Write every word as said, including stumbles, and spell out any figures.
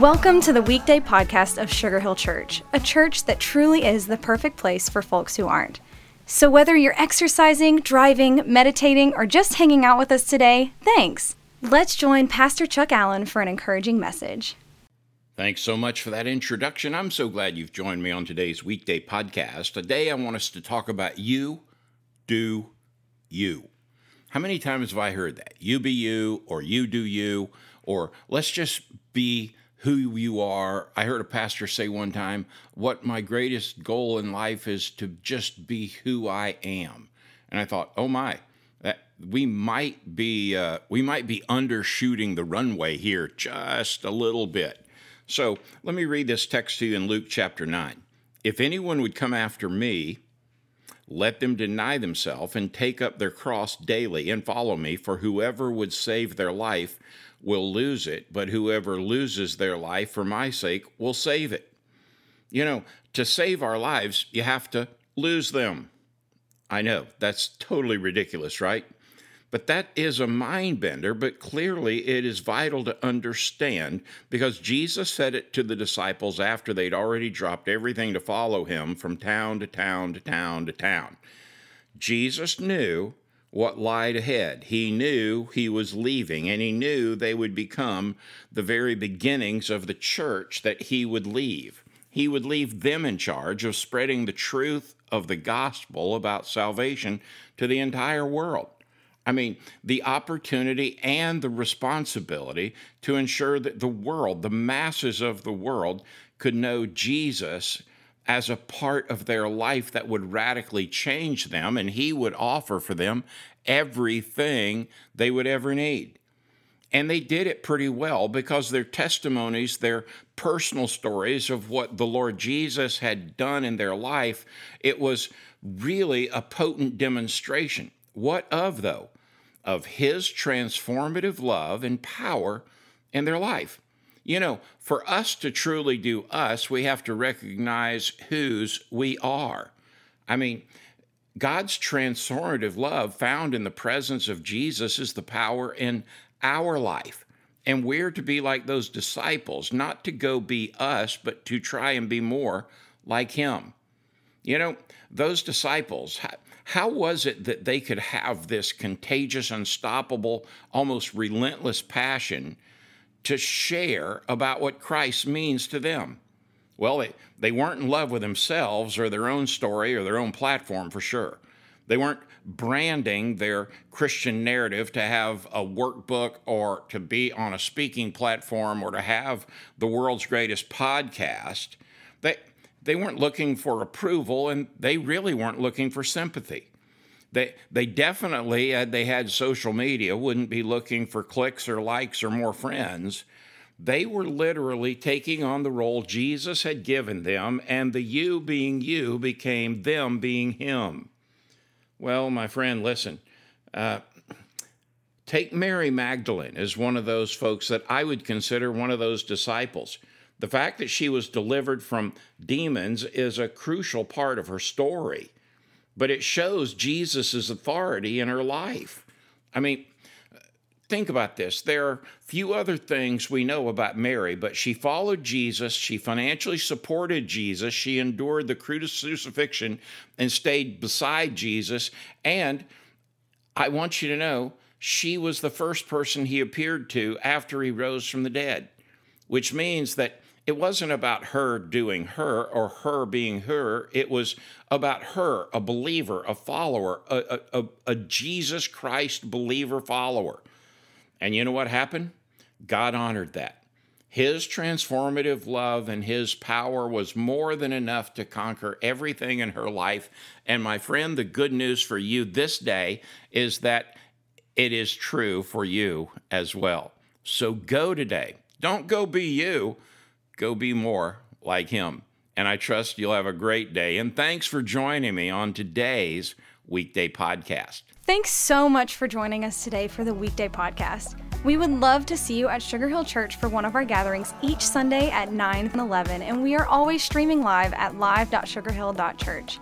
Welcome to the weekday podcast of Sugar Hill Church, a church that truly is the perfect place for folks who aren't. So whether you're exercising, driving, meditating, or just hanging out with us today, thanks. Let's join Pastor Chuck Allen for an encouraging message. Thanks so much for that introduction. I'm so glad you've joined me on today's weekday podcast. Today I want us to talk about you do you. How many times have I heard that? You be you, or you do you, or let's just be who you are. I heard a pastor say one time, what my greatest goal in life is to just be who I am. And I thought, oh my, that we might be uh, we might be undershooting the runway here just a little bit. So let me read this text to you in Luke chapter nine. If anyone would come after me, let them deny themselves and take up their cross daily and follow me, for whoever would save their life will lose it, but whoever loses their life for my sake will save it. You know, to save our lives, you have to lose them. I know, that's totally ridiculous, right? But that is a mind bender, but clearly it is vital to understand because Jesus said it to the disciples after they'd already dropped everything to follow him from town to town to town to town. Jesus knew what lied ahead. He knew he was leaving, and he knew they would become the very beginnings of the church that he would leave. He would leave them in charge of spreading the truth of the gospel about salvation to the entire world. I mean, the opportunity and the responsibility to ensure that the world, the masses of the world, could know Jesus as a part of their life that would radically change them, and he would offer for them everything they would ever need. And they did it pretty well because their testimonies, their personal stories of what the Lord Jesus had done in their life, it was really a potent demonstration. What of, though? Of his transformative love and power in their life. You know, for us to truly do us, we have to recognize whose we are. I mean, God's transformative love found in the presence of Jesus is the power in our life. And we're to be like those disciples, not to go be us, but to try and be more like him. You know, those disciples, how, how was it that they could have this contagious, unstoppable, almost relentless passion to share about what Christ means to them? Well, they, they weren't in love with themselves or their own story or their own platform for sure. They weren't branding their Christian narrative to have a workbook or to be on a speaking platform or to have the world's greatest podcast. They, they weren't looking for approval, and they really weren't looking for sympathy. They they definitely, had they had social media, wouldn't be looking for clicks or likes or more friends. They were literally taking on the role Jesus had given them, and the you being you became them being him. Well, my friend, listen, uh, take Mary Magdalene as one of those folks that I would consider one of those disciples. The fact that she was delivered from demons is a crucial part of her story. But it shows Jesus' authority in her life. I mean, think about this. There are few other things we know about Mary, but she followed Jesus, she financially supported Jesus, she endured the crucifixion and stayed beside Jesus, and I want you to know, she was the first person he appeared to after he rose from the dead, which means that it wasn't about her doing her or her being her. It was about her, a believer, a follower, a, a, a Jesus Christ believer follower. And you know what happened? God honored that. His transformative love and his power was more than enough to conquer everything in her life. And my friend, the good news for you this day is that it is true for you as well. So go today. Don't go be you. Go be more like him. And I trust you'll have a great day. And thanks for joining me on today's weekday podcast. Thanks so much for joining us today for the weekday podcast. We would love to see you at Sugar Hill Church for one of our gatherings each Sunday at nine and eleven. And we are always streaming live at live dot sugar hill dot church.